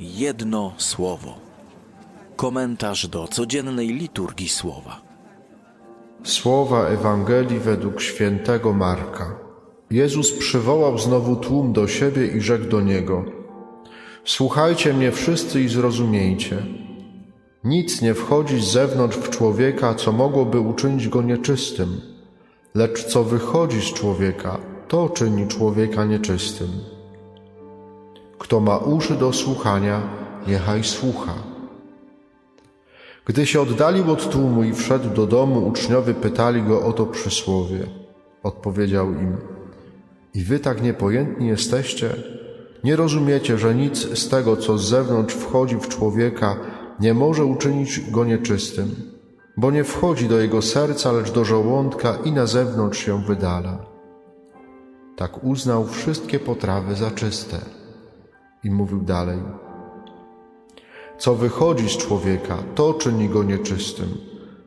jedno słowo. Komentarz do codziennej liturgii słowa. Słowa Ewangelii według świętego Marka. Jezus przywołał znowu tłum do siebie i rzekł do niego: Słuchajcie mnie wszyscy i zrozumiejcie. Nic nie wchodzi z zewnątrz w człowieka, co mogłoby uczynić go nieczystym, lecz co wychodzi z człowieka, to czyni człowieka nieczystym. Kto ma uszy do słuchania, niechaj słucha. Gdy się oddalił od tłumu i wszedł do domu, uczniowie pytali go o to przysłowie. Odpowiedział im: I wy tak niepojętni jesteście? Nie rozumiecie, że nic z tego, co z zewnątrz wchodzi w człowieka, nie może uczynić go nieczystym, bo nie wchodzi do jego serca, lecz do żołądka i na zewnątrz się wydala. Tak uznał wszystkie potrawy za czyste. I mówił dalej: Co wychodzi z człowieka, to czyni go nieczystym.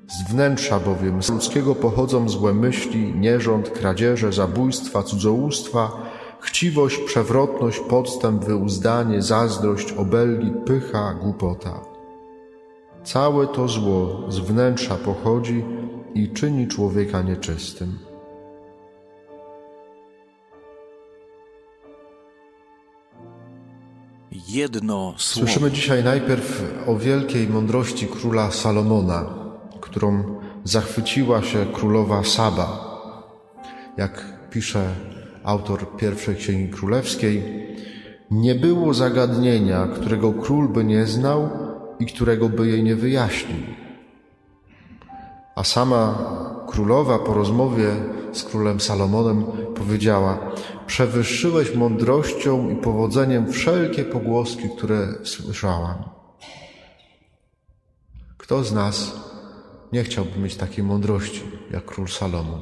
Z wnętrza bowiem, z ludzkiego pochodzą złe myśli, nierząd, kradzieże, zabójstwa, cudzołóstwa, chciwość, przewrotność, podstęp, wyuzdanie, zazdrość, obelgi, pycha, głupota. Całe to zło z wnętrza pochodzi i czyni człowieka nieczystym. Jedno słowo. Słyszymy dzisiaj najpierw o wielkiej mądrości króla Salomona, którą zachwyciła się królowa Saba. Jak pisze autor Pierwszej Księgi Królewskiej, nie było zagadnienia, którego król by nie znał i którego by jej nie wyjaśnił. A sama królowa po rozmowie z królem Salomonem powiedziała: Przewyższyłeś mądrością i powodzeniem wszelkie pogłoski, które słyszałam. Kto z nas nie chciałby mieć takiej mądrości jak król Salomon?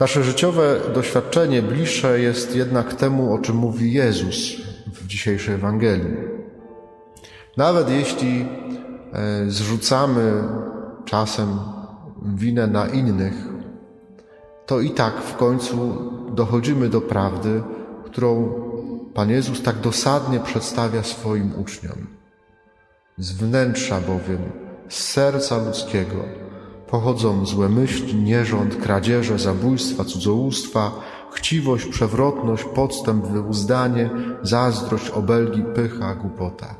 Nasze życiowe doświadczenie bliższe jest jednak temu, o czym mówi Jezus w dzisiejszej Ewangelii. Nawet jeśli zrzucamy czasem winę na innych, to i tak w końcu dochodzimy do prawdy, którą Pan Jezus tak dosadnie przedstawia swoim uczniom. Z wnętrza bowiem, z serca ludzkiego pochodzą złe myśli, nierząd, kradzieże, zabójstwa, cudzołóstwa, chciwość, przewrotność, podstęp, wyuzdanie, zazdrość, obelgi, pycha, głupota.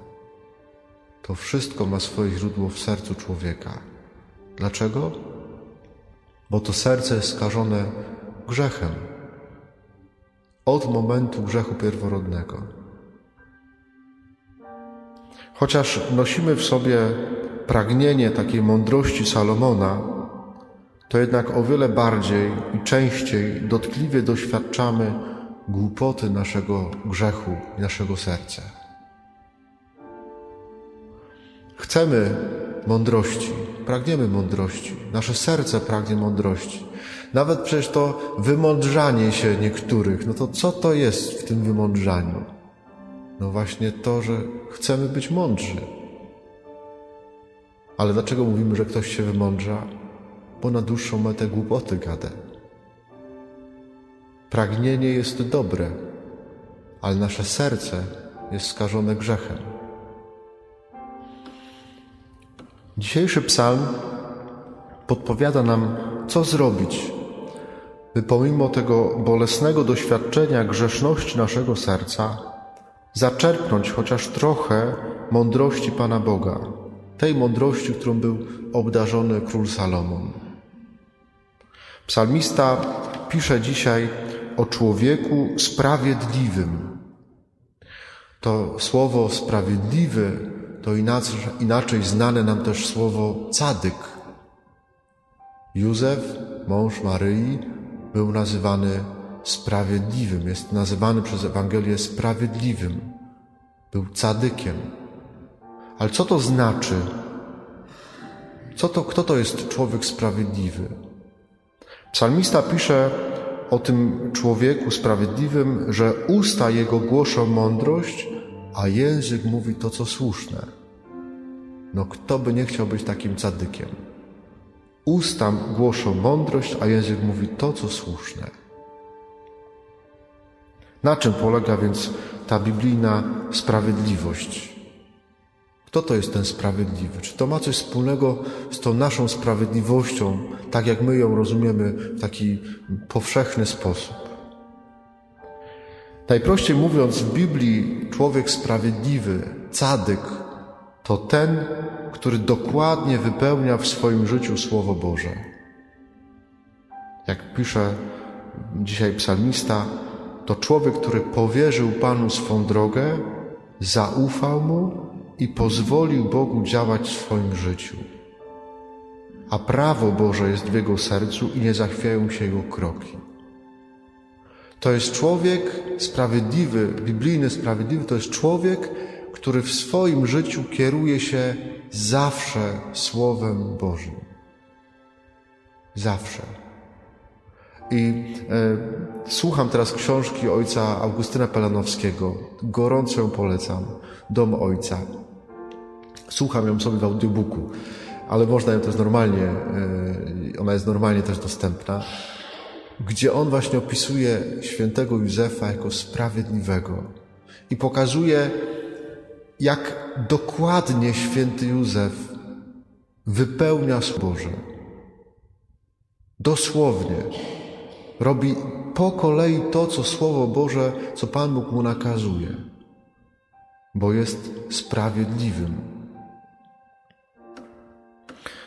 To wszystko ma swoje źródło w sercu człowieka. Dlaczego? Bo to serce jest skażone grzechem. Od momentu grzechu pierworodnego. Chociaż nosimy w sobie pragnienie takiej mądrości Salomona, to jednak o wiele bardziej i częściej dotkliwie doświadczamy głupoty naszego grzechu i naszego serca. Chcemy mądrości, pragniemy mądrości, nasze serce pragnie mądrości. Nawet przecież to wymądrzanie się niektórych, no to co to jest w tym wymądrzaniu? No właśnie to, że chcemy być mądrzy. Ale dlaczego mówimy, że ktoś się wymądrza? Bo na dłuższą metę głupoty gada. Pragnienie jest dobre, ale nasze serce jest skażone grzechem. Dzisiejszy psalm podpowiada nam, co zrobić, by pomimo tego bolesnego doświadczenia grzeszności naszego serca zaczerpnąć chociaż trochę mądrości Pana Boga, tej mądrości, którą był obdarzony król Salomon. Psalmista pisze dzisiaj o człowieku sprawiedliwym. To słowo sprawiedliwy to inaczej znane nam też słowo cadyk. Józef, mąż Maryi, był nazywany sprawiedliwym, jest nazywany przez Ewangelię sprawiedliwym. Był cadykiem. Ale co to znaczy? Kto to jest człowiek sprawiedliwy? Psalmista pisze o tym człowieku sprawiedliwym, że usta jego głoszą mądrość, a język mówi to, co słuszne. No kto by nie chciał być takim cadykiem? Usta głoszą mądrość, a język mówi to, co słuszne. Na czym polega więc ta biblijna sprawiedliwość. Kto to jest ten sprawiedliwy? Czy to ma coś wspólnego z tą naszą sprawiedliwością, tak jak my ją rozumiemy w taki powszechny sposób? Najprościej mówiąc, w Biblii człowiek sprawiedliwy, cadyk, to ten, który dokładnie wypełnia w swoim życiu Słowo Boże. Jak pisze dzisiaj psalmista, to człowiek, który powierzył Panu swą drogę, zaufał Mu i pozwolił Bogu działać w swoim życiu. A prawo Boże jest w jego sercu i nie zachwiają się jego kroki. To jest człowiek sprawiedliwy, biblijny sprawiedliwy, to jest człowiek, który w swoim życiu kieruje się zawsze Słowem Bożym. Zawsze. I słucham teraz książki ojca Augustyna Pelanowskiego. Gorąco ją polecam. Dom Ojca. Słucham ją sobie w audiobooku, ale można ją też normalnie, ona jest normalnie też dostępna, gdzie on właśnie opisuje świętego Józefa jako sprawiedliwego i pokazuje, jak dokładnie święty Józef wypełnia Słowo Boże. Dosłownie. Robi po kolei to, co Słowo Boże, co Pan Bóg mu nakazuje, bo jest sprawiedliwym.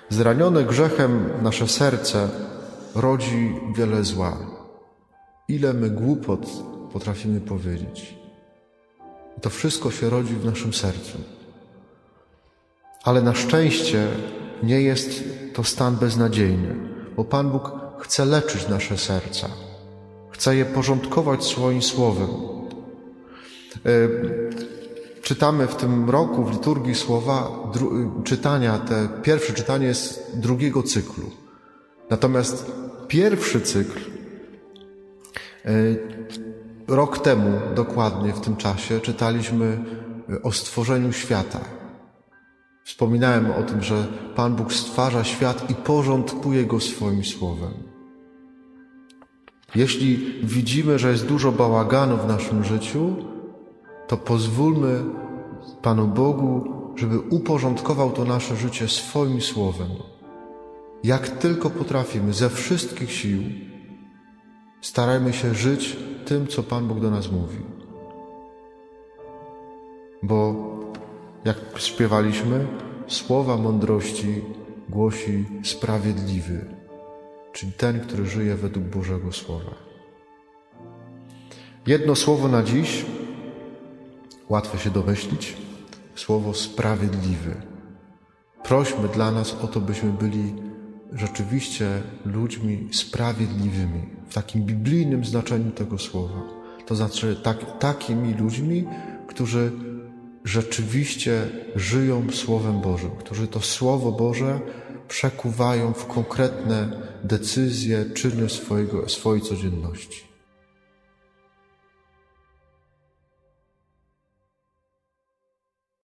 Zranione grzechem nasze serce rodzi wiele zła. Ile my głupot potrafimy powiedzieć. To wszystko się rodzi w naszym sercu. Ale na szczęście nie jest to stan beznadziejny, bo Pan Bóg chce leczyć nasze serca. Chce je porządkować swoim Słowem. Czytamy w tym roku w liturgii słowa czytania. Pierwsze czytanie jest drugiego cyklu. Natomiast pierwszy cykl rok temu dokładnie w tym czasie czytaliśmy o stworzeniu świata. Wspominałem o tym, że Pan Bóg stwarza świat i porządkuje go swoim Słowem. Jeśli widzimy, że jest dużo bałaganu w naszym życiu, to pozwólmy Panu Bogu, żeby uporządkował to nasze życie swoim Słowem. Jak tylko potrafimy, ze wszystkich sił, starajmy się żyć tym, co Pan Bóg do nas mówi. Bo, jak śpiewaliśmy, słowa mądrości głosi sprawiedliwy, czyli ten, który żyje według Bożego Słowa. Jedno słowo na dziś, łatwo się domyślić, słowo sprawiedliwy. Prośmy dla nas o to, byśmy byli rzeczywiście ludźmi sprawiedliwymi, w takim biblijnym znaczeniu tego słowa. To znaczy takimi ludźmi, którzy rzeczywiście żyją Słowem Bożym, którzy to Słowo Boże przekuwają w konkretne decyzje, czyny swojej codzienności.